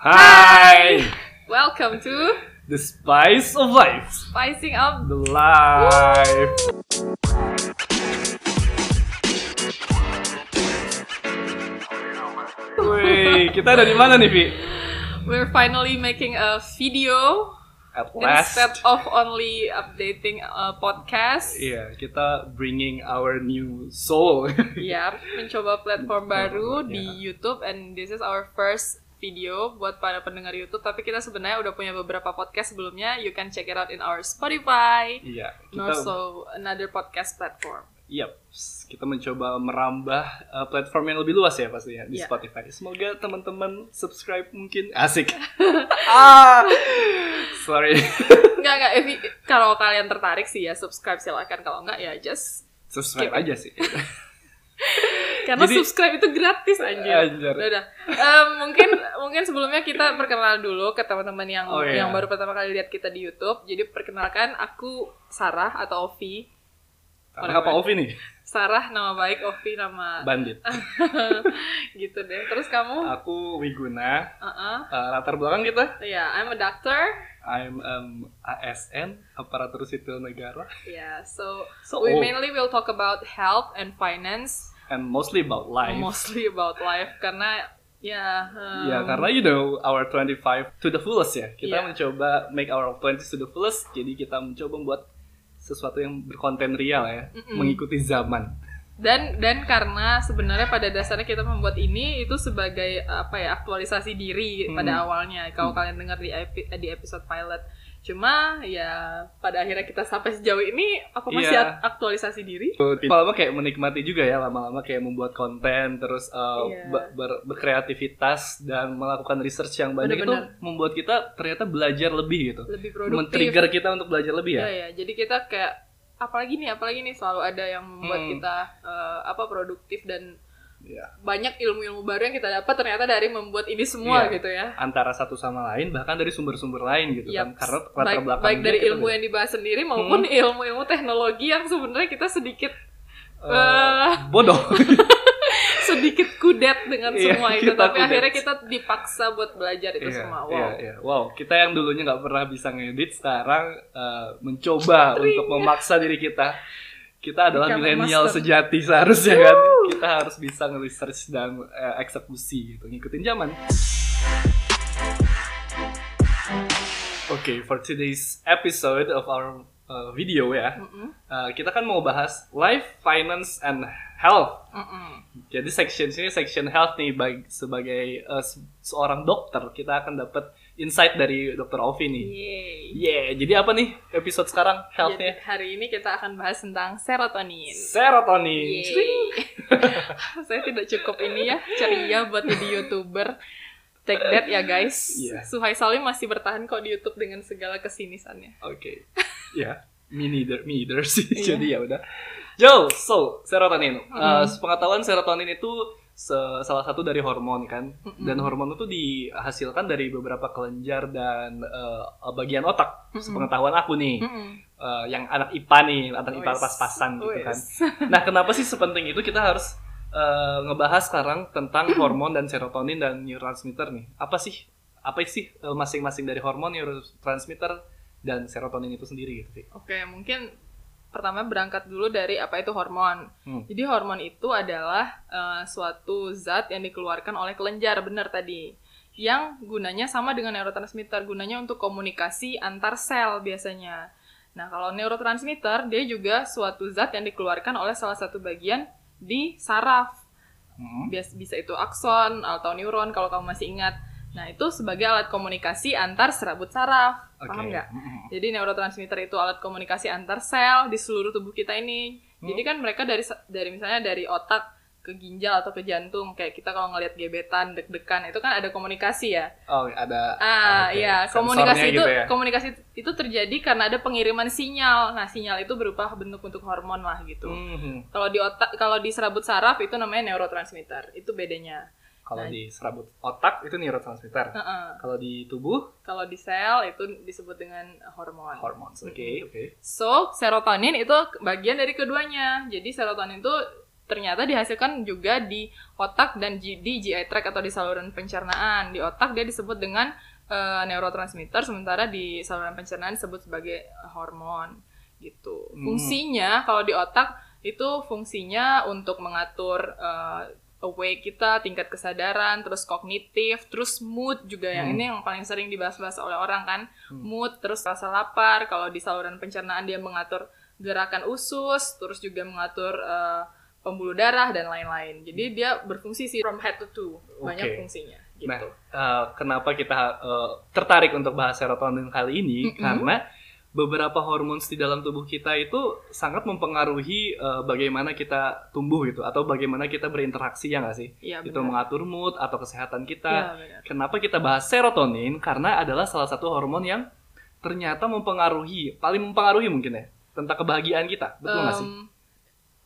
Hi! Welcome to The Spice of Life. Spicing up the life. Wih, kita ada di mana nih, Vi? We're finally making a video at last. Instead of only updating a podcast. Iya, kita bringing our new soul. Iya, mencoba platform baru di YouTube, and this is our first video buat para pendengar YouTube, tapi kita sebenarnya udah punya beberapa podcast sebelumnya. You can check it out in our Spotify, and also another podcast platform. Yep, kita mencoba merambah platform yang lebih luas ya pastinya di Spotify. Semoga teman-teman subscribe mungkin. Asik. Sorry. Enggak. Kalau kalian tertarik sih ya subscribe silakan. Kalau enggak ya just subscribe aja sih. Karena jadi, subscribe itu gratis anjir. Udah. Mungkin sebelumnya kita perkenalan dulu ke teman-teman yang baru pertama kali lihat kita di YouTube. Jadi perkenalkan, aku Sarah atau Ovi. Sarah apa Ovi nih? Sarah nama baik, Ovi nama bandit. Gitu deh. Terus kamu? Aku Wiguna. Latar belakang kita? Iya, I'm a doctor. I'm ASN, aparatur sipil negara. Yeah, so we mainly will talk about health and finance. And mostly about life. Karena karena you know our 25 to the fullest ya. Kita mencoba make our 20s to the fullest. Jadi kita mencoba membuat sesuatu yang berkonten real ya, mengikuti zaman. Dan karena sebenarnya pada dasarnya kita membuat ini itu sebagai aktualisasi diri pada awalnya. Kalau kalian dengar di episode pilot. Cuma ya pada akhirnya kita sampai sejauh ini masih aktualisasi diri. Lama-lama kayak menikmati juga ya, lama-lama kayak membuat konten terus berkreativitas dan melakukan research yang banyak. Bener-bener. Itu membuat kita ternyata belajar lebih gitu. Lebih produktif. Men-trigger kita untuk belajar lebih ya. Iya. Jadi kita kayak apalagi nih selalu ada yang membuat kita produktif dan banyak ilmu-ilmu baru yang kita dapat ternyata dari membuat ini semua gitu ya. Antara satu sama lain, bahkan dari sumber-sumber lain gitu kan. Karena latar belakang baik dari ilmu yang dibahas sendiri maupun ilmu-ilmu teknologi yang sebenarnya kita sedikit bodoh. Sedikit kudet dengan semua itu, tapi kudet. Akhirnya kita dipaksa buat belajar itu semua. Wow. Wow, kita yang dulunya nggak pernah bisa ngedit sekarang mencoba untuk memaksa diri kita. Kita adalah milenial sejati seharusnya kan. Kita harus bisa nge-research dan eksekusi gitu, ngikutin zaman. Okay, for today's episode of our video ya. Kita kan mau bahas life, finance, and health. Jadi section health nih sebagai seorang dokter kita akan dapat insight dari Dr. Alvi nih. Jadi apa nih episode sekarang health-nya? Jadi hari ini kita akan bahas tentang serotonin. Saya tidak cukup ini ya, ceria buat jadi YouTuber. Take that ya guys. Suhai Salim masih bertahan kok di YouTube dengan segala kesinisannya. Oke. Ya, me neither sih. Jadi ya udah. So, serotonin. Sepengetahuan serotonin itu salah satu dari hormon kan, dan hormon itu dihasilkan dari beberapa kelenjar dan bagian otak. Sepengetahuan aku nih, yang anak IPA nih, anak IPA pas-pasan gitu kan. Nah, kenapa sih sepenting itu kita harus ngebahas sekarang tentang hormon dan serotonin dan neurotransmitter nih? Apa sih masing-masing dari hormon, neurotransmitter dan serotonin itu sendiri gitu? Oke, mungkin pertama berangkat dulu dari apa itu hormon. Jadi hormon itu adalah suatu zat yang dikeluarkan oleh kelenjar, benar tadi. Yang gunanya sama dengan neurotransmitter, gunanya untuk komunikasi antar sel biasanya. Nah, kalau neurotransmitter, dia juga suatu zat yang dikeluarkan oleh salah satu bagian di saraf. Bisa itu akson atau neuron kalau kamu masih ingat. Nah, itu sebagai alat komunikasi antar serabut saraf. Paham nggak? Jadi neurotransmitter itu alat komunikasi antar sel di seluruh tubuh kita ini. Jadi kan mereka dari misalnya dari otak ke ginjal atau ke jantung. Kayak kita kalau ngelihat gebetan, deg-degan, itu kan ada komunikasi ya. Oh, ada. Iya, komunikasi itu gitu ya. Komunikasi itu terjadi karena ada pengiriman sinyal. Nah, sinyal itu berupa bentuk-bentuk hormon lah gitu. Kalau di otak, kalau di serabut saraf itu namanya neurotransmitter. Itu bedanya. Kalau di serabut otak itu neurotransmitter. Kalau di tubuh, kalau di sel itu disebut dengan hormon. Oke. So, serotonin itu bagian dari keduanya. Jadi serotonin itu ternyata dihasilkan juga di otak dan di GI tract atau di saluran pencernaan. Di otak dia disebut dengan neurotransmitter, sementara di saluran pencernaan disebut sebagai hormon gitu. Fungsinya kalau di otak itu fungsinya untuk mengatur awake kita, tingkat kesadaran, terus kognitif, terus mood juga yang ini yang paling sering dibahas-bahas oleh orang kan. Mood, terus rasa lapar. Kalau di saluran pencernaan dia mengatur gerakan usus, terus juga mengatur pembuluh darah dan lain-lain. Jadi dia berfungsi sih from head to toe, banyak fungsinya gitu. Nah, kenapa kita tertarik untuk bahas serotonin kali ini? Karena beberapa hormon di dalam tubuh kita itu sangat mempengaruhi bagaimana kita tumbuh gitu, atau bagaimana kita berinteraksi, ya nggak sih? Ya, itu mengatur mood atau kesehatan kita. Ya, kenapa kita bahas serotonin? Karena adalah salah satu hormon yang ternyata mempengaruhi, paling mempengaruhi mungkin ya, tentang kebahagiaan kita, betul nggak sih?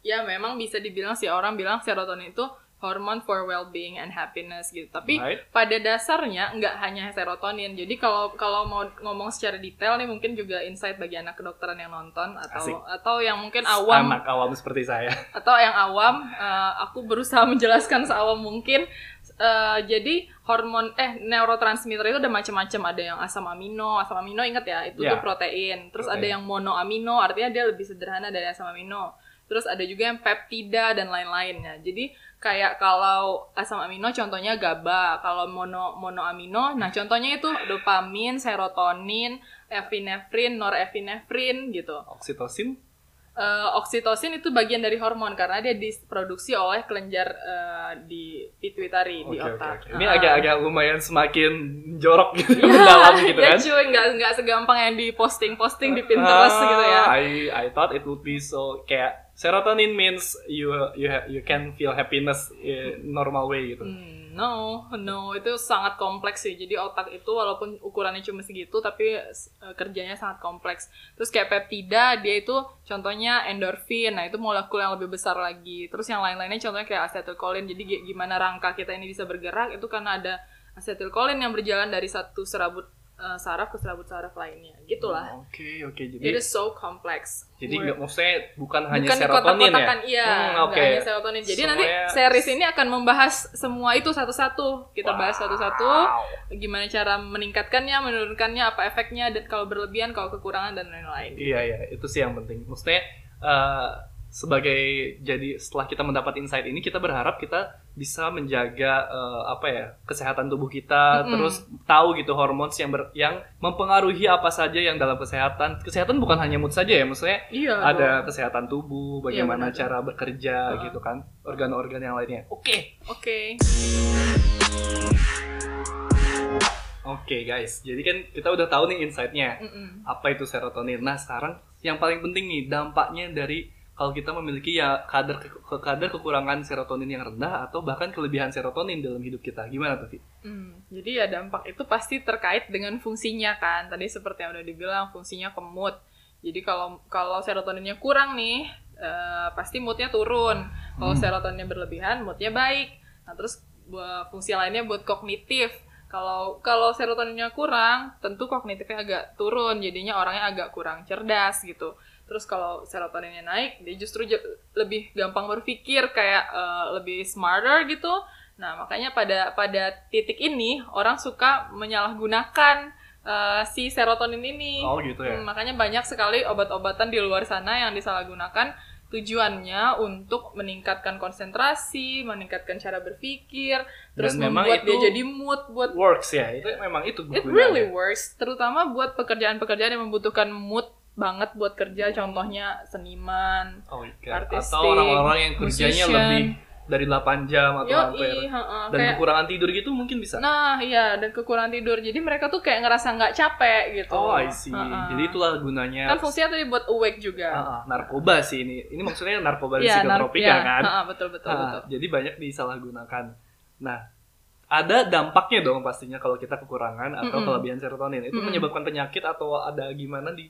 Ya memang bisa dibilang sih, orang bilang serotonin itu hormon for well-being and happiness gitu. Tapi pada dasarnya nggak hanya serotonin. Jadi kalau mau ngomong secara detail nih, mungkin juga insight bagi anak kedokteran yang nonton atau yang mungkin awam, anak awam seperti saya. Atau yang awam, aku berusaha menjelaskan seawam mungkin. Jadi hormon neurotransmitter itu ada macam-macam. Ada yang asam amino ingat ya, itu tuh protein. Terus ada yang monoamino, artinya dia lebih sederhana dari asam amino. Terus ada juga yang peptida dan lain-lainnya. Jadi kayak kalau asam amino contohnya GABA, kalau monoamino, nah contohnya itu dopamin, serotonin, epinefrin, norepinefrin gitu. Oksitosin? Oksitosin itu bagian dari hormon karena dia diproduksi oleh kelenjar di pituitari, di otak. Ini agak-agak lumayan semakin jorok gitu, mendalam gitu kan? Ya cuy, nggak segampang yang di posting-posting di Pinterest gitu ya. I thought it would be so kayak serotonin means you can feel happiness in normal way gitu. No, itu sangat kompleks sih. Jadi otak itu walaupun ukurannya cuma segitu, tapi kerjanya sangat kompleks. Terus kayak peptida, dia itu contohnya endorfin, nah itu molekul yang lebih besar lagi. Terus yang lain-lainnya contohnya kayak acetilkolin. Jadi gimana rangka kita ini bisa bergerak, itu karena ada acetilkolin yang berjalan dari satu serabut saraf ke serabut-saraf lainnya, gitulah. Oke. Jadi it is so complex. Jadi nggak, maksudnya bukan hanya serotonin ya? Iya, nggak hanya serotonin. Jadi semuanya... nanti series ini akan membahas semua itu satu-satu. Kita bahas satu-satu, gimana cara meningkatkannya, menurunkannya, apa efeknya, dan kalau berlebihan, kalau kekurangan, dan lain-lain. Iya, itu sih yang penting. Maksudnya, jadi setelah kita mendapat insight ini, kita berharap kita bisa menjaga kesehatan tubuh kita, terus tahu gitu hormon yang mempengaruhi apa saja yang dalam kesehatan bukan hanya mood saja ya, maksudnya ada kesehatan tubuh, bagaimana cara bekerja gitu kan, organ-organ yang lainnya. Oke guys, jadi kan kita udah tahu nih insight-nya apa itu serotonin. Nah sekarang yang paling penting nih, dampaknya dari kalau kita memiliki ya kadar kekurangan serotonin yang rendah atau bahkan kelebihan serotonin dalam hidup kita. Gimana tuh, Vi? Jadi ya dampak itu pasti terkait dengan fungsinya kan. Tadi seperti yang udah dibilang, fungsinya ke mood. Jadi kalau serotoninnya kurang nih, pasti moodnya turun. Kalau serotoninnya berlebihan, moodnya baik. Nah terus fungsi lainnya buat kognitif. Kalau serotoninnya kurang, tentu kognitifnya agak turun, jadinya orangnya agak kurang cerdas gitu. Terus kalau serotoninnya naik, dia justru lebih gampang berpikir, kayak lebih smarter gitu. Nah, makanya pada titik ini orang suka menyalahgunakan si serotonin ini. Oh, gitu ya. Makanya banyak sekali obat-obatan di luar sana yang disalahgunakan. Tujuannya untuk meningkatkan konsentrasi, meningkatkan cara berpikir, terus membuat dia jadi mood. Buat works ya, itu memang itu. It really works, terutama buat pekerjaan-pekerjaan yang membutuhkan mood banget buat kerja, contohnya seniman, artistik, atau orang-orang yang kerjanya lebih dari 8 jam atau hampir dan kayak, kekurangan tidur gitu mungkin bisa. Nah iya, dan kekurangan tidur, jadi mereka tuh kayak ngerasa nggak capek gitu. I see. Jadi itulah gunanya kan, fungsinya tadi buat awake juga. Narkoba sih ini maksudnya narkoba psikotropika kan. Betul. Jadi banyak disalahgunakan. Nah ada dampaknya dong pastinya kalau kita kekurangan atau kelebihan serotonin itu menyebabkan penyakit atau ada gimana di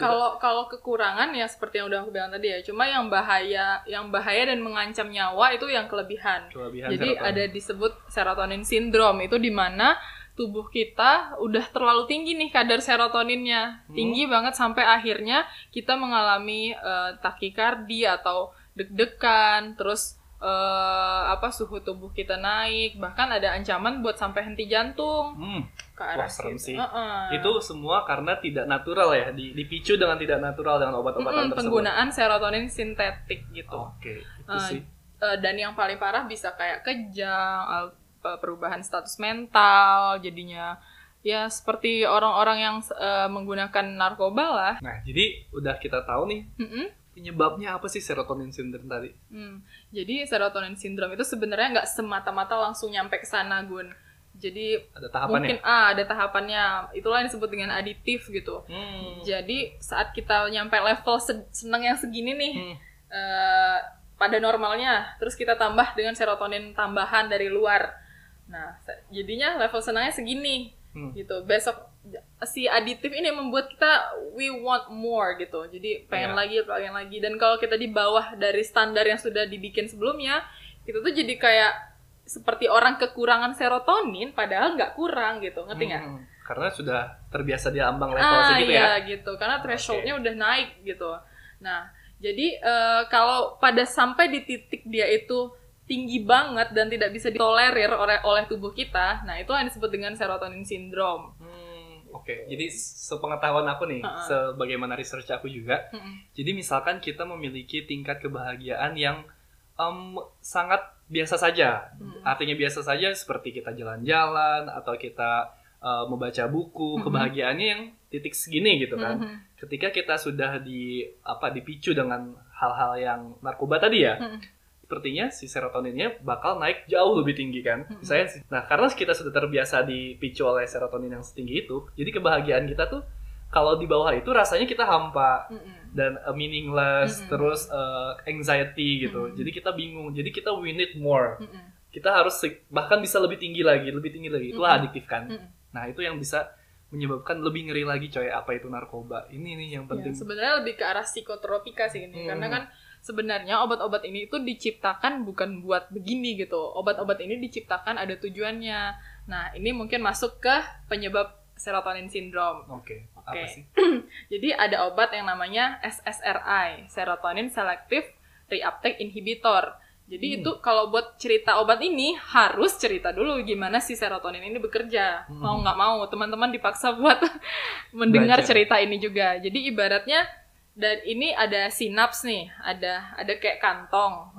kalau kekurangan ya seperti yang udah aku bilang tadi ya, cuma yang bahaya dan mengancam nyawa itu yang kelebihan jadi serotonin. Ada disebut serotonin syndrome, itu di mana tubuh kita udah terlalu tinggi nih kadar serotoninnya, tinggi banget sampai akhirnya kita mengalami takikardi atau deg-degan, terus suhu tubuh kita naik, bahkan ada ancaman buat sampai henti jantung. Ke arah serem sih. Itu semua karena tidak natural ya, dipicu dengan tidak natural dengan obat-obatan tersebut. Penggunaan serotonin sintetik gitu. Oke, itu sih. Dan yang paling parah bisa kayak kejang, perubahan status mental, jadinya ya seperti orang-orang yang menggunakan narkoba lah. Nah, jadi udah kita tahu nih. Penyebabnya apa sih serotonin syndrome tadi? Jadi serotonin syndrome itu sebenarnya nggak semata-mata langsung nyampe ke sana, Gun. Jadi ada tahapannya. Mungkin ada tahapannya. Itulah yang disebut dengan aditif gitu. Jadi saat kita nyampe level seneng yang segini nih, pada normalnya, terus kita tambah dengan serotonin tambahan dari luar. Nah, jadinya level senangnya segini gitu. Besok si aditif ini membuat kita we want more gitu. Jadi pengen lagi. Dan kalau kita di bawah dari standar yang sudah dibikin sebelumnya, kita tuh jadi kayak seperti orang kekurangan serotonin padahal nggak kurang gitu. Ngerti nggak? Karena sudah terbiasa diambang level segitu ya. Gitu. Karena threshold-nya udah naik gitu. Nah, jadi kalau pada sampai di titik dia itu tinggi banget dan tidak bisa ditolerir oleh tubuh kita, nah itu yang disebut dengan serotonin syndrome. Oke, jadi sepengetahuan aku nih, sebagaimana research aku juga, jadi misalkan kita memiliki tingkat kebahagiaan yang sangat biasa saja, artinya biasa saja seperti kita jalan-jalan atau kita membaca buku, kebahagiaannya yang titik segini gitu kan. Ketika kita sudah dipicu dengan hal-hal yang narkoba tadi ya, sepertinya si serotoninnya bakal naik jauh lebih tinggi kan. Misalnya, nah karena kita sudah terbiasa dipicu oleh serotonin yang setinggi itu, jadi kebahagiaan kita tuh kalau di bawah itu rasanya kita hampa dan meaningless, terus anxiety gitu. Jadi kita bingung, jadi kita we need more. Kita harus bahkan bisa lebih tinggi lagi. Itulah adiktif kan. Nah itu yang bisa menyebabkan lebih ngeri lagi coy, apa itu narkoba. Ini nih yang penting ya, sebenarnya lebih ke arah psikotropika sih ini, karena kan sebenarnya obat-obat ini itu diciptakan bukan buat begini gitu. Obat-obat ini diciptakan ada tujuannya. Nah, ini mungkin masuk ke penyebab serotonin syndrome. Oke. Apa sih? Jadi ada obat yang namanya SSRI, Serotonin Selective Reuptake Inhibitor. Jadi itu kalau buat cerita obat ini harus cerita dulu gimana si serotonin ini bekerja. Mau nggak mau, teman-teman dipaksa buat mendengar cerita ini juga. Jadi ibaratnya, dan ini ada sinaps nih, ada kayak kantong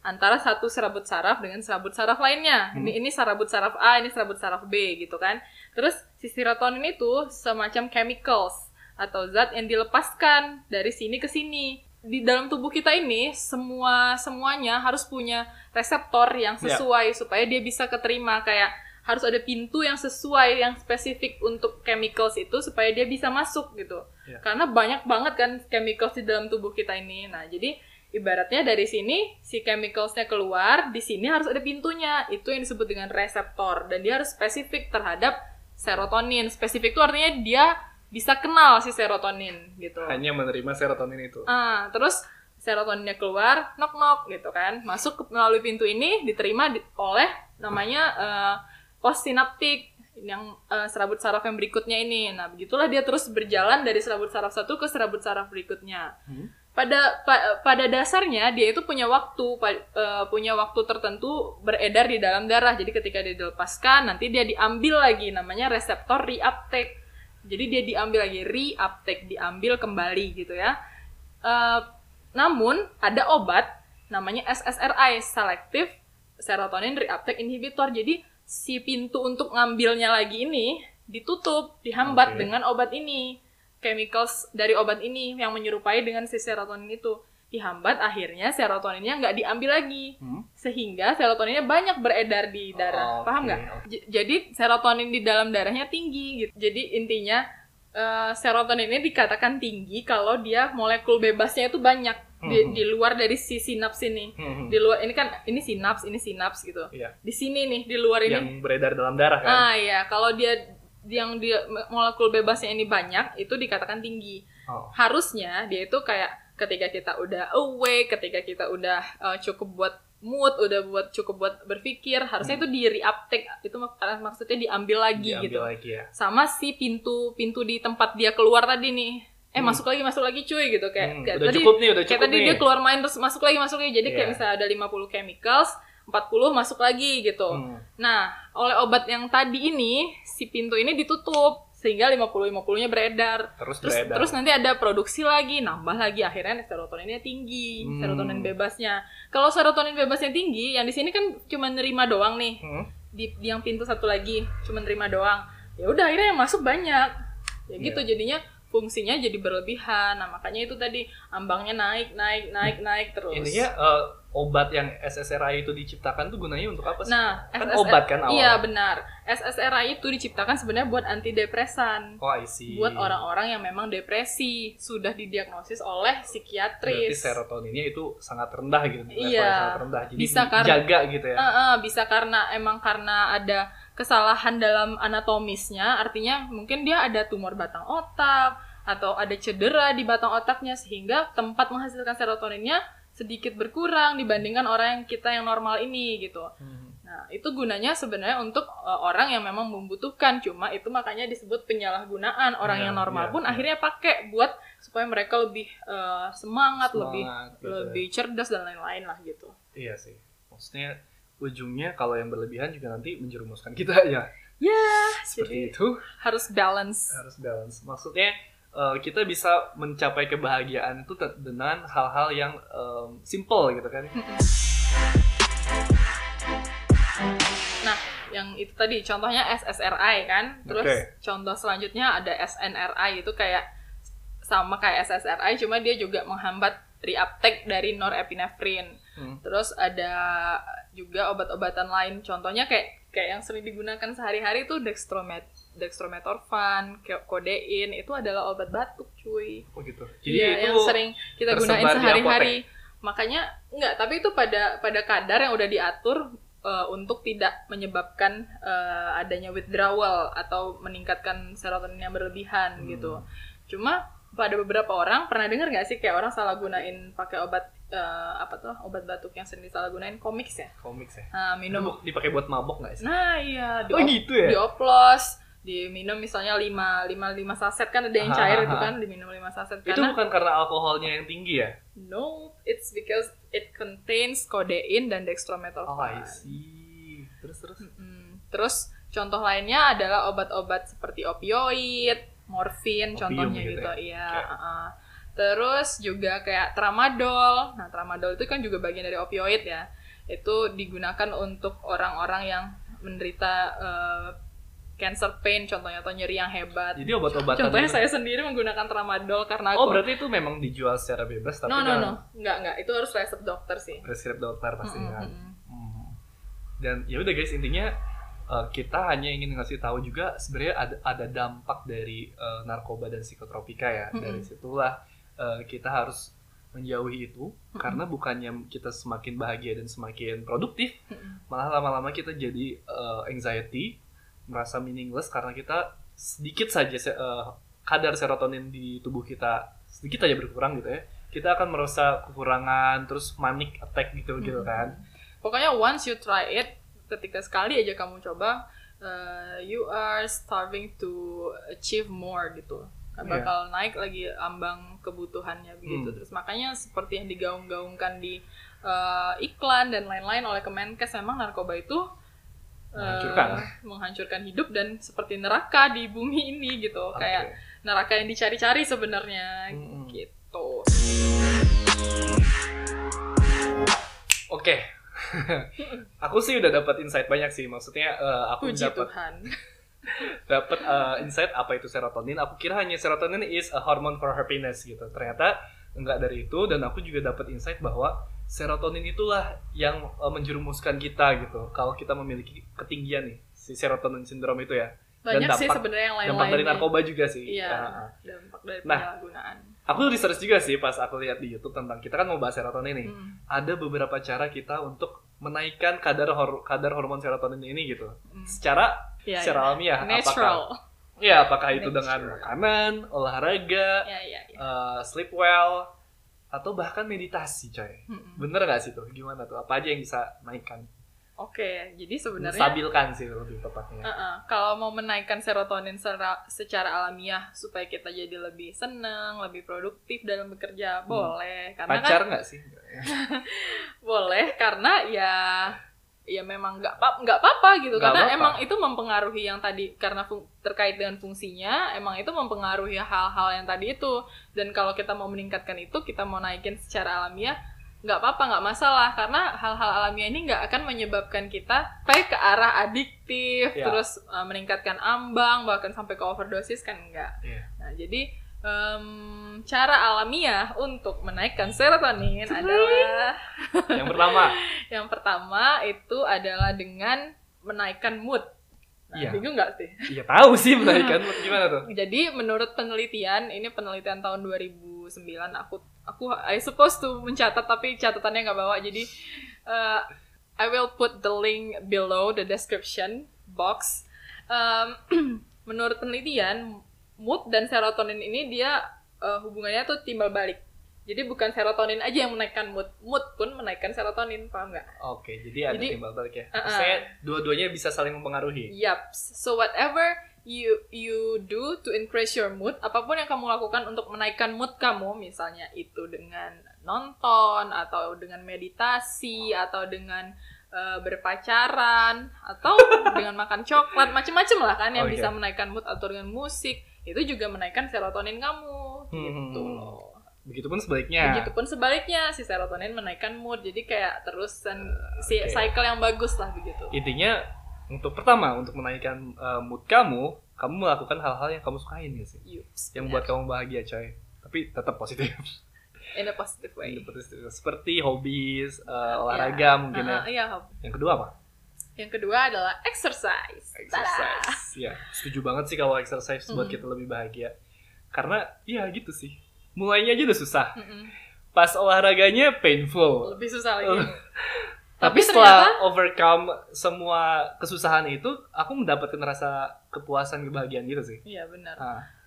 antara satu serabut saraf dengan serabut saraf lainnya. Ini serabut saraf A, ini serabut saraf B gitu kan. Terus si serotonin itu semacam chemicals atau zat yang dilepaskan dari sini ke sini. Di dalam tubuh kita ini semuanya harus punya reseptor yang sesuai supaya dia bisa keterima. Kayak harus ada pintu yang sesuai, yang spesifik untuk chemicals itu supaya dia bisa masuk gitu. Karena banyak banget kan chemicals di dalam tubuh kita ini. Nah, jadi ibaratnya dari sini si chemicalsnya keluar, di sini harus ada pintunya. Itu yang disebut dengan reseptor. Dan dia harus spesifik terhadap serotonin. Spesifik itu artinya dia bisa kenal si serotonin gitu. Hanya menerima serotonin itu. Terus serotoninnya keluar, knock-knock gitu kan. Masuk melalui pintu ini, diterima oleh namanya... postsinaptik, yang serabut saraf yang berikutnya ini. Nah, begitulah dia terus berjalan dari serabut saraf satu ke serabut saraf berikutnya. Pada dasarnya dia itu punya waktu tertentu beredar di dalam darah. Jadi ketika dia dilepaskan, nanti dia diambil lagi, namanya reseptor reuptake. Jadi dia diambil lagi, reuptake, diambil kembali gitu ya. Namun ada obat namanya SSRI, Selective Serotonin Reuptake Inhibitor. Jadi si pintu untuk ngambilnya lagi ini ditutup, dihambat dengan obat ini. Chemicals dari obat ini yang menyerupai dengan si serotonin itu dihambat, akhirnya serotoninnya nggak diambil lagi. Sehingga serotoninnya banyak beredar di darah. Paham nggak? Jadi serotonin di dalam darahnya tinggi gitu. Jadi intinya serotonin ini dikatakan tinggi kalau dia molekul bebasnya itu banyak. Di luar dari si sinaps ini. Di luar ini kan, ini sinaps gitu. Di sini nih, di luar ini. Yang beredar dalam darah kan. Iya, kalau dia molekul bebasnya ini banyak, itu dikatakan tinggi. Harusnya dia itu kayak ketika kita udah awake, ketika kita udah cukup buat mood, cukup buat berpikir, harusnya itu di reuptake. Itu maksudnya diambil lagi. Sama si pintu di tempat dia keluar tadi nih. masuk lagi cuy gitu kayak, udah cukup nih. Dia keluar main terus masuk lagi jadi kayak misalnya ada 50 chemicals 40 masuk lagi gitu. Nah, oleh obat yang tadi ini si pintu ini ditutup sehingga 50-50-nya beredar. Terus nanti ada produksi lagi, nambah lagi, akhirnya serotoninnya tinggi, serotonin bebasnya. Kalau serotonin bebasnya tinggi, yang di sini kan cuma nerima doang nih. Di yang pintu satu lagi cuma nerima doang. Ya udah akhirnya yang masuk banyak. Ya gitu jadinya fungsinya jadi berlebihan. Nah, makanya itu tadi ambangnya naik terus. Intinya obat yang SSRI itu diciptakan tuh gunanya untuk apa sih? Nah, kan obat kan awal. Iya, benar. SSRI itu diciptakan sebenarnya buat antidepresan. Oh, I see. Buat orang-orang yang memang depresi, sudah didiagnosis oleh psikiatris. Berarti serotoninnya itu sangat rendah gitu. Iya. Sangat rendah. Jadi bisa dijaga gitu ya. Bisa karena ada kesalahan dalam anatomisnya, artinya mungkin dia ada tumor batang otak atau ada cedera di batang otaknya sehingga tempat menghasilkan serotoninnya sedikit berkurang dibandingkan orang yang normal ini gitu. Nah, itu gunanya sebenarnya untuk orang yang memang membutuhkan, cuma itu makanya disebut penyalahgunaan. Orang yang normal pun akhirnya pakai buat supaya mereka lebih semangat lebih cerdas dan lain-lain lah gitu. Iya sih. Maksudnya ujungnya kalau yang berlebihan juga nanti menjerumuskan kita ya. Seperti itu. Harus balance. Maksudnya kita bisa mencapai kebahagiaan itu dengan hal-hal yang simple gitu kan. Nah, yang itu tadi contohnya SSRI kan. Terus contoh selanjutnya ada SNRI, itu kayak sama kayak SSRI cuma dia juga menghambat reuptake dari norepinefrin. Terus ada juga obat-obatan lain, contohnya kayak yang sering digunakan sehari-hari itu dextromethorphan, kodein, itu adalah obat batuk cuy. Oh gitu. Jadi itu yang sering kita gunain sehari-hari. Makanya tapi itu pada kadar yang udah diatur untuk tidak menyebabkan adanya withdrawal atau meningkatkan serotonin yang berlebihan gitu. Cuma pada beberapa orang, pernah dengar nggak sih kayak orang salah gunain pakai obat obat batuk yang sering salah gunain, komiks ya. Nah, minum dipakai buat mabok nggak sih? Nah iya. Gitu ya. Dioplos, diminum misalnya 5 saset kan ada yang cair itu kan, diminum 5 saset. Itu bukan karena alkoholnya yang tinggi ya? No, it's because it contains codeine dan dextromethorphan. Oh, I see. Terus. Terus contoh lainnya adalah obat-obat seperti opioid, morfin contohnya gitu ya. Terus juga kayak tramadol. Nah, tramadol itu kan juga bagian dari opioid ya. Itu digunakan untuk orang-orang yang menderita cancer pain, contohnya atau nyeri yang hebat. Jadi obat-obatan. Contohnya saya sendiri menggunakan tramadol karena aku. Oh, berarti itu memang dijual secara bebas tapi No. Enggak. Itu harus resep dokter sih. Resep dokter pastinya. Dan ya udah guys, intinya kita hanya ingin ngasih tahu juga sebenarnya ada dampak dari narkoba dan psikotropika ya. Dari situlah kita harus menjauhi itu, karena bukannya kita semakin bahagia dan semakin produktif, malah lama-lama kita jadi anxiety, merasa meaningless karena kita sedikit saja kadar serotonin di tubuh kita sedikit aja berkurang gitu ya, kita akan merasa kekurangan, terus manic attack gitu kan. Pokoknya once you try it, ketika sekali aja kamu coba, you are starving to achieve more gitu. Bakal naik lagi ambang kebutuhannya begitu. Terus makanya seperti yang digaung-gaungkan di iklan dan lain-lain oleh Kemenkes, memang narkoba itu menghancurkan hidup dan seperti neraka di bumi ini gitu. Kayak neraka yang dicari-cari sebenarnya gitu. Oke. Aku sih udah dapat insight banyak sih, maksudnya aku dapat insight apa itu serotonin. Aku kira hanya serotonin is a hormone for happiness gitu, ternyata enggak dari itu. Dan aku juga dapat insight bahwa serotonin itulah yang menjerumuskan kita gitu kalau kita memiliki ketinggian nih si serotonin syndrome itu ya. Banyak dampak, sih sebenarnya yang lain-lain. Dampak dari narkoba juga sih. Iya, dampak dari penyalahgunaan. Aku research juga sih pas aku lihat di YouTube tentang, kita kan mau bahas serotonin ini. Ada beberapa cara kita untuk menaikkan kadar hormon serotonin ini gitu. Secara alamiah. Natural. Apakah itu dengan makanan, olahraga, sleep well, atau bahkan meditasi coy. Bener gak sih tuh? Gimana tuh? Apa aja yang bisa naikkan? Oke, jadi sebenarnya stabilkan sih lebih tepatnya. Kalau mau menaikkan serotonin secara alamiah supaya kita jadi lebih senang, lebih produktif dalam bekerja, boleh. Karena pacar nggak sih? Boleh, karena ya memang nggak apa-apa gitu. Gak karena apa-apa. Emang itu mempengaruhi yang tadi karena terkait dengan fungsinya, emang itu mempengaruhi hal-hal yang tadi itu. Dan kalau kita mau meningkatkan itu, kita mau naikin secara alamiah. Nggak apa-apa, nggak masalah, karena hal-hal alamiah ini nggak akan menyebabkan kita ke arah adiktif, terus meningkatkan ambang, bahkan sampai ke overdosis kan nggak. Nah, jadi cara alamiah untuk menaikkan serotonin adalah yang pertama itu adalah dengan menaikkan mood. Bingung nggak sih? Iya tahu sih menaikkan mood gimana tuh? Jadi menurut penelitian tahun 2009 aku I suppose to mencatat tapi catatannya nggak bawa, jadi I will put the link below the description box. Menurut penelitian, mood dan serotonin ini dia hubungannya tuh timbal balik. Jadi bukan serotonin aja yang menaikkan mood, mood pun menaikkan serotonin, paham nggak? Oke, jadi ada timbal balik ya. Dua-duanya bisa saling mempengaruhi. Yap. So whatever you do to increase your mood, apapun yang kamu lakukan untuk menaikkan mood kamu, misalnya itu dengan nonton atau dengan meditasi atau dengan berpacaran atau dengan makan coklat, macam-macam lah kan yang bisa menaikkan mood, atau dengan musik, itu juga menaikkan serotonin kamu gitu loh. Begitupun sebaliknya si serotonin menaikkan mood, jadi kayak terus si cycle yang bagus lah begitu. Intinya Untuk menaikkan mood kamu melakukan hal-hal yang kamu sukain gitu sih. Yups, yang buat kamu bahagia, coy. Tapi tetap positif. In a positive way. Seperti hobi, olahraga mungkin ya. Yang kedua apa? Yang kedua adalah exercise. Exercise. Ya, setuju banget sih kalau exercise buat kita lebih bahagia. Karena ya gitu sih. Mulainya aja udah susah. Pas olahraganya painful. Lebih susah lagi. Tapi setelah ternyata, overcome semua kesusahan itu, aku mendapatkan rasa kepuasan, kebahagiaan gitu sih. Iya benar.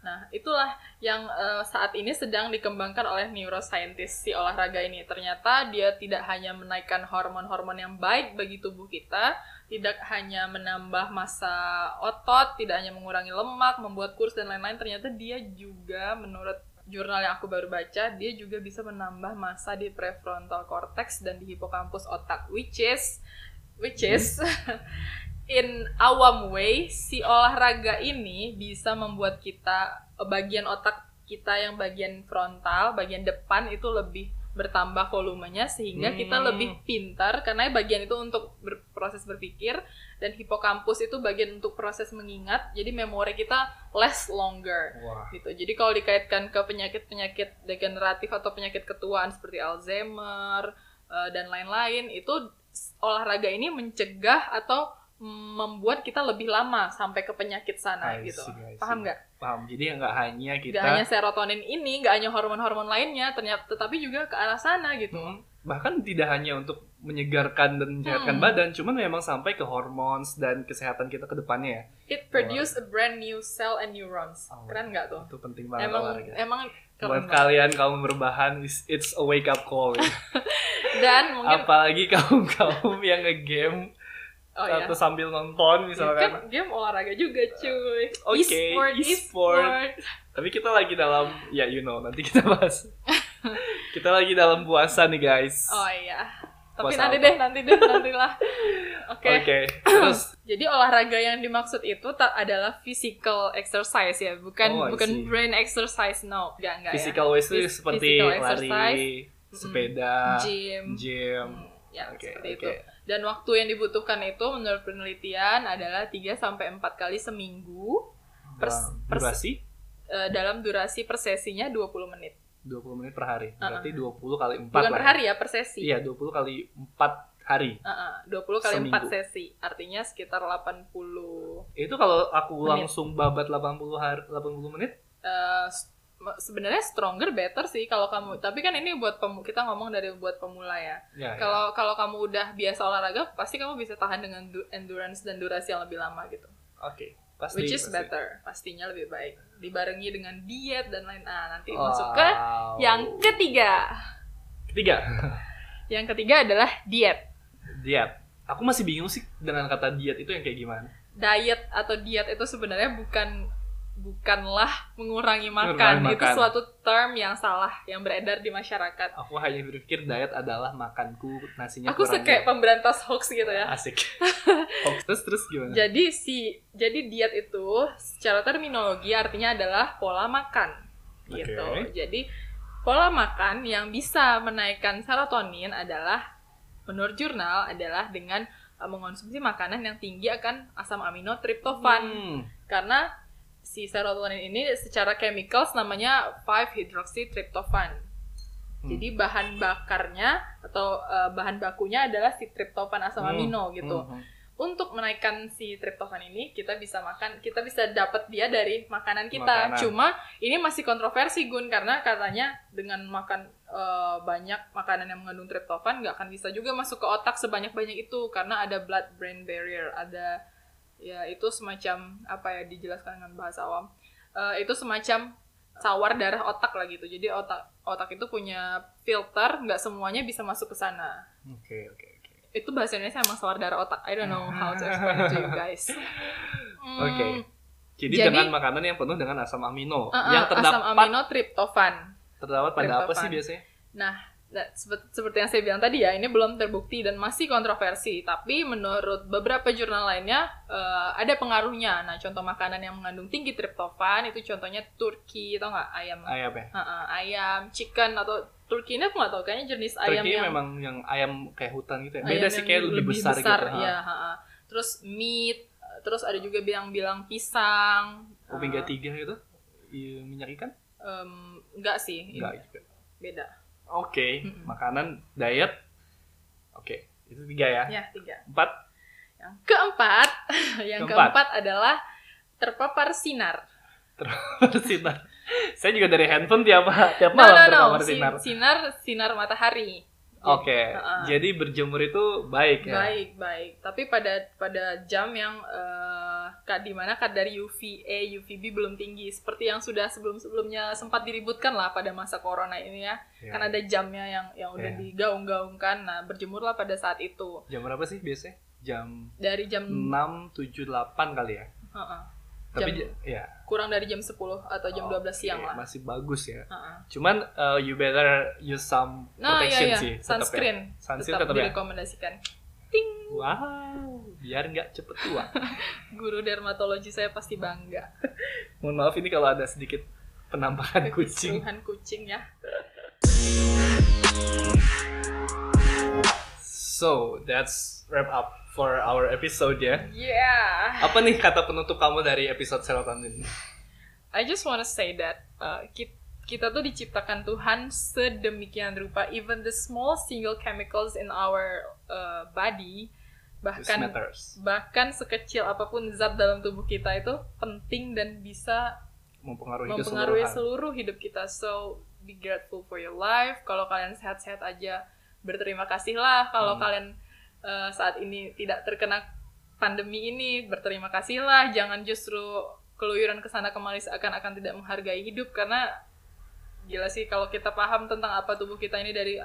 Nah itulah yang saat ini sedang dikembangkan oleh neuroscientist si olahraga ini. Ternyata dia tidak hanya menaikkan hormon-hormon yang baik bagi tubuh kita, tidak hanya menambah massa otot, tidak hanya mengurangi lemak, membuat kurus dan lain-lain. Ternyata dia juga, menurut jurnal yang aku baru baca, dia juga bisa menambah massa di prefrontal cortex dan di hipokampus otak, which is in awam way, si olahraga ini bisa membuat kita, bagian otak kita yang bagian frontal, bagian depan itu lebih bertambah volumenya, sehingga kita lebih pintar, karena bagian itu untuk proses berpikir, dan hipokampus itu bagian untuk proses mengingat, jadi memori kita less longer. Gitu. Jadi kalau dikaitkan ke penyakit-penyakit degeneratif atau penyakit ketuaan seperti Alzheimer dan lain-lain, itu olahraga ini mencegah atau membuat kita lebih lama sampai ke penyakit sana gitu. Paham nggak? Paham. Jadi nggak hanya serotonin ini, nggak hanya hormon-hormon lainnya, ternyata tetapi juga ke arah sana gitu. Bahkan tidak hanya untuk menyegarkan dan menyehatkan badan, cuman memang sampai ke hormon dan kesehatan kita ke depannya ya. It produce a brand new cell and neurons. Keren nggak tuh? Itu penting banget olahraga. Emang buat kalian kaum berbahan, it's a wake up call. Dan mungkin apalagi kaum yang nge-game atau sambil nonton misalkan. Kan game olahraga juga cuy. E-sport. Tapi kita lagi dalam nanti kita bahas. Kita lagi dalam puasa nih guys. Tapi nantilah. Oke. Terus jadi olahraga yang dimaksud itu adalah physical exercise ya, bukan brain exercise. No, enggak. Physical exercise itu seperti lari, sepeda, gym. Seperti itu. Dan waktu yang dibutuhkan itu menurut penelitian adalah 3-4 kali seminggu. Dalam durasi per sesinya 20 menit. 20 menit per hari. Berarti 20 kali 4 bukan per hari ya, per sesi. Iya, 20 kali 4 hari. 20 kali seminggu. 4 sesi. Artinya sekitar 80. Itu kalau aku langsung babat 80 menit? Sebenarnya stronger better sih kalau kamu, tapi kan ini buat kita ngomong dari buat pemula ya. Kalau kamu udah biasa olahraga pasti kamu bisa tahan dengan endurance dan durasi yang lebih lama gitu. Pasti, which is better, pastinya lebih baik dibarengi dengan diet dan lain. Nanti masuk ke yang ketiga. Yang ketiga adalah diet. Aku masih bingung sih dengan kata diet itu yang kayak gimana. Diet atau diet itu sebenarnya bukanlah mengurangi makan. Itu suatu term yang salah yang beredar di masyarakat. Aku hanya berpikir diet adalah makanku nasinya aku kurangnya. Aku kayak pemberantas hoax gitu ya. Asik. Hoax terus gimana? Jadi diet itu secara terminologi artinya adalah pola makan. Gitu. Okay. Jadi pola makan yang bisa menaikkan serotonin adalah menurut jurnal adalah dengan mengonsumsi makanan yang tinggi akan asam amino triptofan. Karena si serotonin ini secara chemicals namanya 5-hydroxy-triptophan. Jadi bahan bakarnya atau bahan bakunya adalah si triptofan asam amino gitu. Untuk menaikkan si triptofan ini kita bisa dapat dia dari makanan kita. Cuma ini masih kontroversi Gun, karena katanya dengan makan banyak makanan yang mengandung triptofan nggak akan bisa juga masuk ke otak sebanyak-banyak itu karena ada blood brain barrier, ada ya itu semacam apa ya dijelaskan dengan bahasa awam, itu semacam sawar darah otak lah gitu. Jadi otak itu punya filter, nggak semuanya bisa masuk ke sana. Okay. Itu bahasa Indonesia emang sawar darah otak. I don't know how to explain it to you guys. Okay. Jadi dengan makanan yang penuh dengan asam amino yang terdapat asam amino triptofan. Terdapat pada triptofan. Apa sih biasanya? Nah, seperti yang saya bilang tadi ya, ini belum terbukti dan masih kontroversi. Tapi menurut beberapa jurnal lainnya ada pengaruhnya. Nah, contoh makanan yang mengandung tinggi triptofan itu contohnya turkey, tau nggak? Ayam ya? Ayam, chicken atau turkey ini aku nggak tahu. Kayaknya jenis ayam turkey yang memang yang ayam kayak hutan gitu ya. Beda sih, kayak lebih besar gitu. Ya, terus meat, terus ada juga bilang pisang. Omega 3 gitu? Minyak ikan? Enggak sih. Enggak juga. Beda. Oke, makanan, diet, oke, itu 3 ya? Ya, 3. 4? Yang keempat adalah terpapar sinar. Terpapar sinar. Saya juga dari handphone tiap malam terpapar sinar. Sinar matahari. Oke, jadi berjemur itu baik ya? Baik. Tapi pada jam yang di mana kadar UVA, UVB belum tinggi, seperti yang sudah sebelum-sebelumnya sempat diributkan lah pada masa corona ini ya. Kan ada jamnya yang udah digaung-gaungkan. Nah, berjemurlah pada saat itu. Jam berapa sih biasanya? Dari jam 6, 7, 8 kali ya. Tapi ya kurang dari jam 10 atau jam 12 siang lah. Masih bagus ya. Cuman you better use some protection sih. Sunscreen. Ya. Sunscreen tetap direkomendasikan. Ting. Wow, biar nggak cepet tua. Guru dermatologi saya pasti bangga. Mohon maaf ini kalau ada sedikit penampakan kucing. Penampakan kucing ya. So, that's wrap up for our episode ya. Yeah. Apa nih kata penutup kamu dari episode serotonin? I just wanna say that kita tuh diciptakan Tuhan sedemikian rupa, even the small single chemicals in our body, bahkan sekecil apapun zat dalam tubuh kita itu penting dan bisa mempengaruhi seluruh hidup kita. So be grateful for your life. Kalau kalian sehat-sehat aja, berterima kasihlah. Kalau kalian saat ini tidak terkena pandemi ini, berterima kasihlah. Jangan justru keluyuran kesana kemari seakan-akan tidak menghargai hidup, karena gila sih kalau kita paham tentang apa tubuh kita ini dari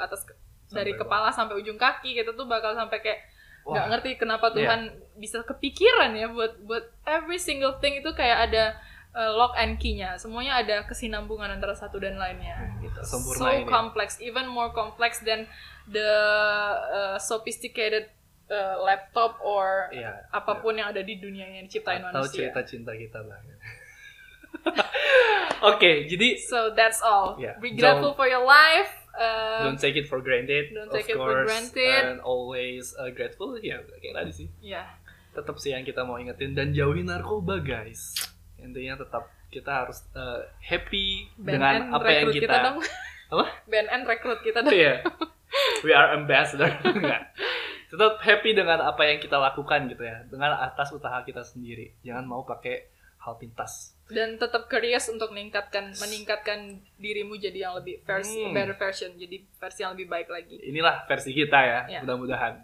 atas dari kepala sampai ujung kaki, kita tuh bakal sampai kayak nggak ngerti kenapa Tuhan bisa kepikiran ya buat every single thing itu kayak ada lock and key-nya, semuanya ada kesinambungan antara satu dan lainnya gitu. So complex, even more complex than the sophisticated laptop or apapun yang ada di dunia yang diciptain atau manusia. Atau cerita cinta kita lah. Okay, jadi so that's all. Yeah. Be grateful for your life. Don't take it for granted. And always grateful. Ya, kayak tadi sih. Ya. Tetap sih yang kita mau ingetin, dan jauhi narkoba, guys. Intinya tetap kita harus happy dengan apa yang kita apa? BNN rekrut kita dong. Yeah. We are ambassador. Tetap happy dengan apa yang kita lakukan gitu ya. Dengan atas usaha kita sendiri. Jangan mau pakai hal pintas. Dan tetap curious untuk meningkatkan dirimu jadi yang lebih better version, jadi versi yang lebih baik lagi. Inilah versi kita ya, mudah-mudahan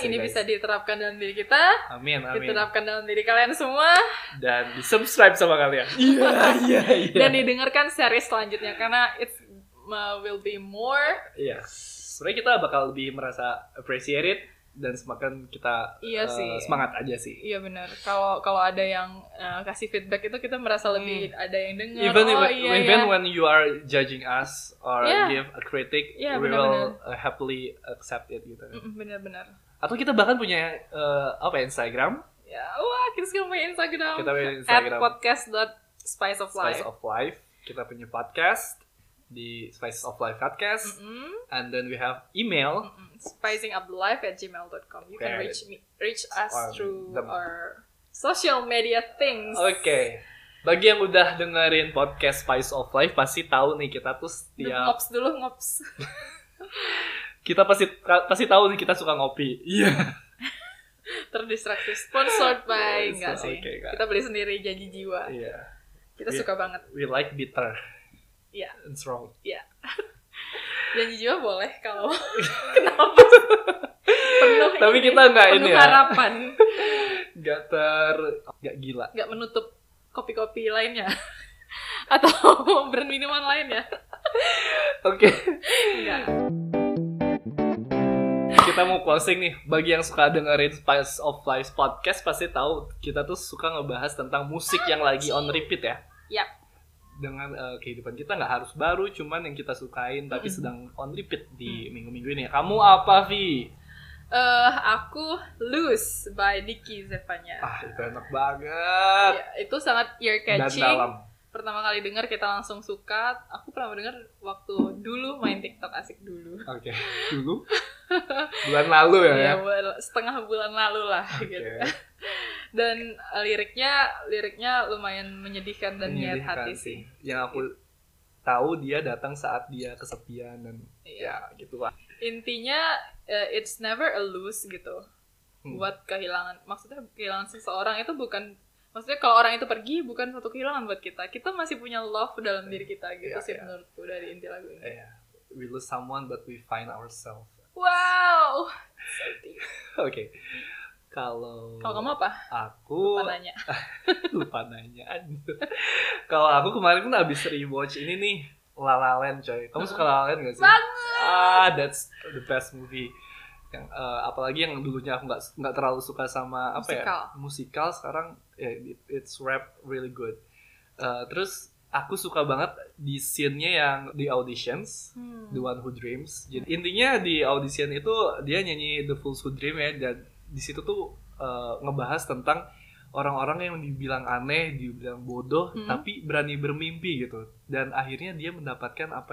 ini guys. Bisa diterapkan dalam diri kita. Amin. Diterapkan dalam diri kalian semua. Dan di-subscribe sama kalian. Iya. Dan didengarkan seri selanjutnya karena it will be more. Sebenarnya kita bakal lebih merasa appreciated. dan semakin kita semangat aja sih. Iya benar. Kalau ada yang kasih feedback itu kita merasa lebih ada yang dengar. Even when you are judging us or give a critic, we will happily accept it gitu. Benar-benar. Atau kita bahkan punya Instagram. Ya, wah, kita punya Instagram. Kita punya Instagram @podcast.spiceoflife. Kita punya podcast di Spices of Life Podcast, and then we have email spicinguplife@gmail.com. You can reach us through our social media things. Okay. Bagi yang udah dengerin podcast Spice of Life pasti tahu nih kita tuh setiap ngops. Kita pasti tahu nih kita suka ngopi. Iya. Terdistraksi. Sponsored by kita beli sendiri, janji jiwa. Iya. Yeah. Kita suka banget. We like bitter. Iya. Yeah. It's wrong. Iya. Yeah. Janji jiwa boleh kalau kenapa? Penuh. Tapi kita nggak penuh harapan. Nggak gila. Nggak menutup kopi-kopi lainnya atau brand minuman lainnya. Oke. Nggak. Kita mau closing nih. Bagi yang suka dengerin Spice of Life podcast pasti tahu kita tuh suka ngebahas tentang musik yang lagi on repeat ya. Yap. Dengan kehidupan kita nggak harus baru, cuman yang kita sukain tapi sedang on repeat di minggu-minggu ini. Kamu apa, Vi? Aku Loose by Dicky Zevanya. Ah, itu enak banget. Ya, itu sangat ear catching. Dan dalam. Pertama kali dengar kita langsung suka. Aku pernah dengar waktu dulu main TikTok asik dulu. Oke. Okay. Dulu? Bulan lalu ya? Setengah bulan lalu lah. Okay. Gitu. Dan liriknya lumayan menyedihkan dan menyedihkan nyayat hati sih. Yang aku tahu dia datang saat dia kesepian dan ya gitu lah. Intinya it's never a lose gitu. Buat kehilangan, maksudnya kehilangan seseorang itu bukan, maksudnya kalau orang itu pergi bukan suatu kehilangan buat kita. Kita masih punya love dalam diri kita gitu sih menurutku dari inti lagu ini. We lose someone but we find ourselves. Wow. So deep. Okay. Kalau kamu apa? Aku lupa nanya. Kalau aku kemarin kan abis rewatch ini nih La La Land, coy. Kamu suka La La Land nggak sih? Banget. That's the best movie. Yang apalagi yang dulunya aku nggak terlalu suka sama musikal sekarang it's rap really good. Terus aku suka banget di scene-nya yang The Auditions, The One Who Dreams. Jadi intinya di audition itu dia nyanyi The Fools Who Dream ya, dan di situ tuh ngebahas tentang orang-orang yang dibilang aneh, dibilang bodoh, tapi berani bermimpi gitu. Dan akhirnya dia mendapatkan apa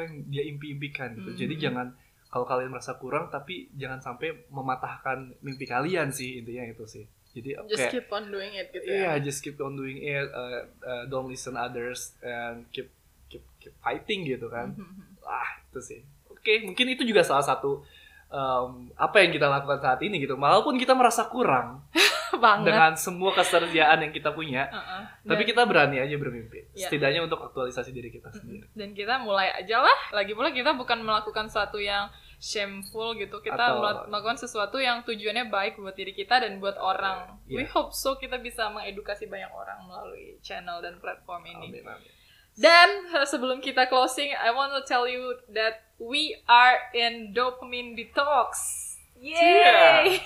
yang dia impi-impikan gitu. Jadi jangan, kalau kalian merasa kurang, tapi jangan sampai mematahkan mimpi kalian sih, intinya itu sih. Jadi just keep on doing it gitu. Yeah, just keep on doing it. Don't listen others and keep fighting gitu kan. Itu sih. Okay, mungkin itu juga salah satu apa yang kita lakukan saat ini gitu, walaupun kita merasa kurang dengan semua kesediaan yang kita punya, tapi kita berani aja bermimpi, setidaknya untuk aktualisasi diri kita sendiri. Dan kita mulai aja lah, lagi pula kita bukan melakukan sesuatu yang shameful gitu, kita melakukan sesuatu yang tujuannya baik buat diri kita dan buat orang. We hope so kita bisa mengedukasi banyak orang melalui channel dan platform ini. Amin. Dan sebelum kita closing, I want to tell you that we are in Dopamine Detox. Yay! Yeah.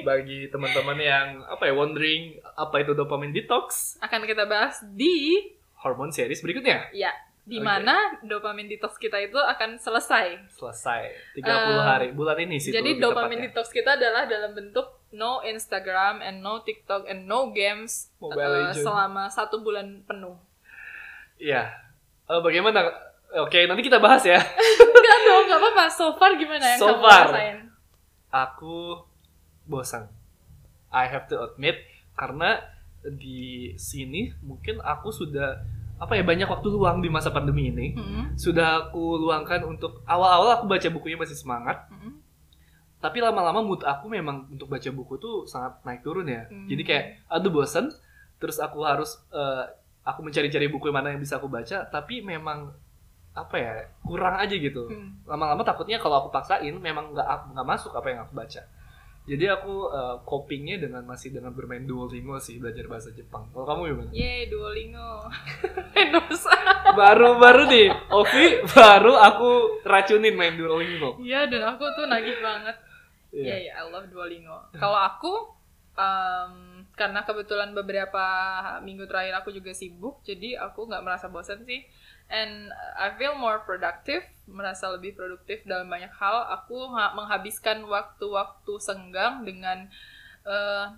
Bagi teman-teman yang wondering apa itu Dopamine Detox, akan kita bahas di Hormon series berikutnya. Ya, di mana Dopamine Detox kita itu akan selesai 30 hari bulan ini sih. Jadi Dopamine Detox kita adalah dalam bentuk no Instagram and no TikTok and no games selama 1 bulan penuh. Iya, bagaimana? Okay, nanti kita bahas ya. Enggak dong, gak apa-apa. So far gimana yang kamu rasain? Aku bosan. I have to admit, karena di sini mungkin aku sudah banyak waktu luang di masa pandemi ini. Sudah aku luangkan untuk awal-awal aku baca bukunya masih semangat. Tapi lama-lama mood aku memang untuk baca buku tuh sangat naik turun ya. Jadi kayak aduh bosan. Terus aku harus aku mencari-cari buku mana yang bisa aku baca, tapi memang kurang aja gitu. Lama-lama takutnya kalau aku paksain memang nggak masuk apa yang aku baca. Jadi aku copingnya dengan bermain Duolingo sih, belajar bahasa Jepang. Kalau kamu gimana? Yeay, Duolingo. Baru-baru nih, Ovi, baru aku racunin main Duolingo. Iya, dan aku tuh nagih banget. Iya, I love Duolingo. Kalau aku karena kebetulan beberapa minggu terakhir aku juga sibuk, jadi aku nggak merasa bosan sih. And I feel more productive, merasa lebih produktif dalam banyak hal. Aku menghabiskan waktu-waktu senggang dengan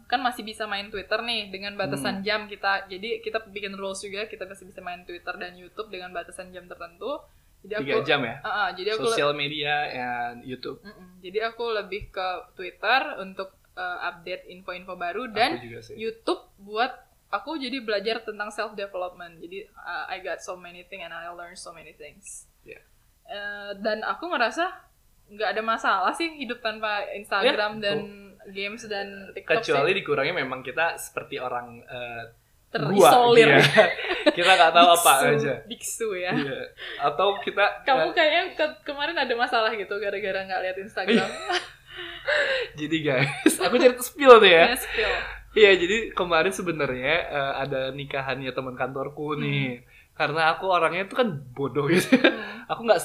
kan masih bisa main Twitter nih dengan batasan jam kita. Jadi kita bikin rules juga, kita masih bisa main Twitter dan YouTube dengan batasan jam tertentu. Jadi 3 jam ya? Jadi aku sosial media and YouTube. Jadi aku lebih ke Twitter untuk update info-info baru, dan YouTube buat aku jadi belajar tentang self development. Jadi I got so many things and I learned so many things. Dan aku ngerasa nggak ada masalah sih hidup tanpa Instagram dan games dan TikTok, kecuali dikurangi memang kita seperti orang terisolir ya. Kita nggak tahu biksu, apa aja biksu ya, atau kita kamu kayaknya kemarin ada masalah gitu gara-gara nggak lihat Instagram. Jadi guys, aku cerita spill tuh ya. Iya, jadi kemarin sebenarnya ada nikahannya teman kantorku nih. Karena aku orangnya tuh kan bodoh gitu. Aku nggak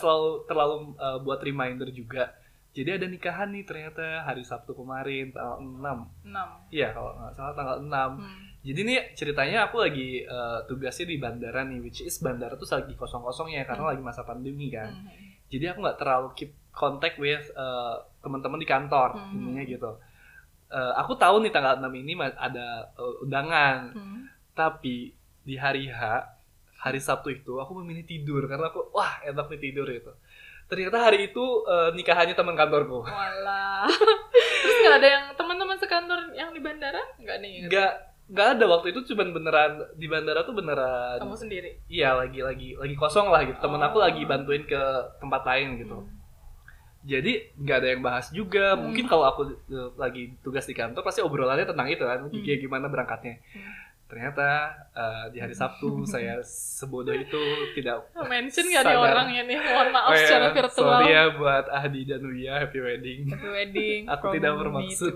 terlalu buat reminder juga. Jadi ada nikahan nih ternyata hari Sabtu kemarin tanggal 6. Iya, kalau nggak salah tanggal 6. Jadi nih ceritanya aku lagi tugasnya di bandara nih, which is bandara tuh lagi kosong-kosong ya karena lagi masa pandemi kan. Jadi aku nggak terlalu keep contact with teman-teman di kantor, intinya gitu. Aku tahu nih tanggal 6 ini ada undangan. Tapi di hari H, hari Sabtu itu aku memilih tidur karena aku wah enak nih tidur gitu. Ternyata hari itu nikahannya teman kantorku. Walah. Terus nggak ada yang teman-teman sekantor yang di bandara? Nggak nih? Nggak ada, waktu itu cuman beneran di bandara tuh beneran. Kamu sendiri? Iya, lagi kosong lah gitu. Temen aku lagi bantuin ke tempat lain gitu. Jadi nggak ada yang bahas juga. Mungkin kalau aku lagi tugas di kantor pasti obrolannya tentang itu kan. Gimana berangkatnya? Ternyata di hari Sabtu saya sebodoh itu tidak mention nggak ada orangnya nih, mohon maaf secara virtual. Sorry ya buat Ahdi dan Uya, happy wedding. Aku tidak bermaksud.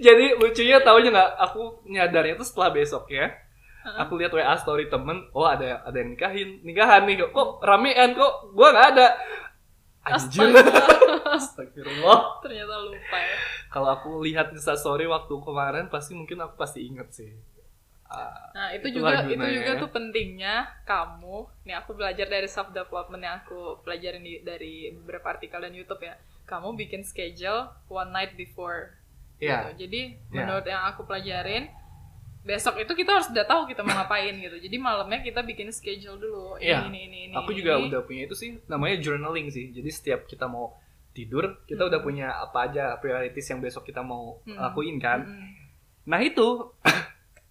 Jadi lucunya taunya nggak, aku nyadarnya tuh setelah besok ya. Aku lihat WA story temen, oh ada yang nikahan nih, kok ramean, kok gua nggak ada. Anjir. Astagfirullah. Ternyata lupa ya. Kalau aku lihat instastory waktu kemarin pasti mungkin aku pasti inget sih. Nah, itu juga tuh pentingnya kamu. Nih aku belajar dari self development yang aku pelajarin dari beberapa artikel dan YouTube ya. Kamu bikin schedule one night before. Iya. Gitu. Jadi menurut yang aku pelajarin, besok itu kita harus udah tahu kita mau ngapain gitu. Jadi malamnya kita bikin schedule dulu. Ini. Aku juga udah punya itu sih, namanya journaling sih. Jadi setiap kita mau tidur, kita udah punya apa aja prioritas yang besok kita mau lakuin kan. Nah itu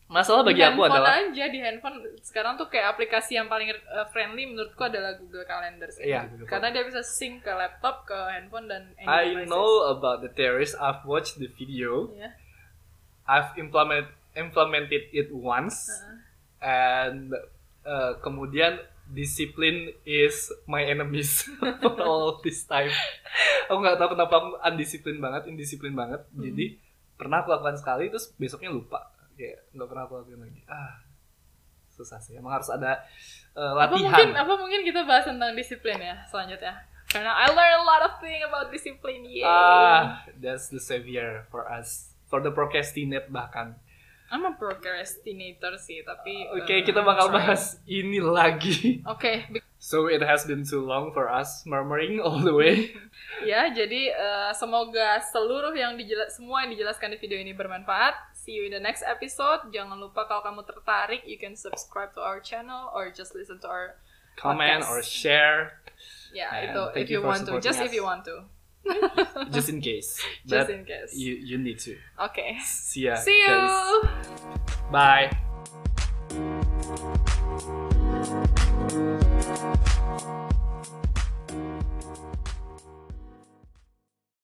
masalah bagi aku adalah di handphone sekarang tuh kayak aplikasi yang paling friendly menurutku adalah Google Calendar sih. Yeah, karena dia bisa sync ke laptop, ke handphone dan I know about the theories. I've watched the video. Yeah. I've implemented it once, and kemudian discipline is my enemies for all this time. Aku nggak tahu kenapa aku indisiplin banget. Jadi pernah aku lakukan sekali, terus besoknya lupa, kayak nggak pernah aku lakukan lagi. Susah sih. Emang harus ada latihan. Apa mungkin kita bahas tentang disiplin ya selanjutnya? Karena I learn a lot of thing about discipline. Yeah. That's the savior for us, for the procrastinate bahkan. I'm a procrastinator sih, tapi Oke, kita bakal bahas ini lagi. Oke. So it has been too long for us murmuring all the way. Ya, jadi semoga semua yang dijelaskan di video ini bermanfaat. See you in the next episode. Jangan lupa kalau kamu tertarik, you can subscribe to our channel or just listen to our comment podcast. Or share. Ya, itu if you want to. Just in case. Just in case. You need to. Okay. See ya. See you. Guys. Bye.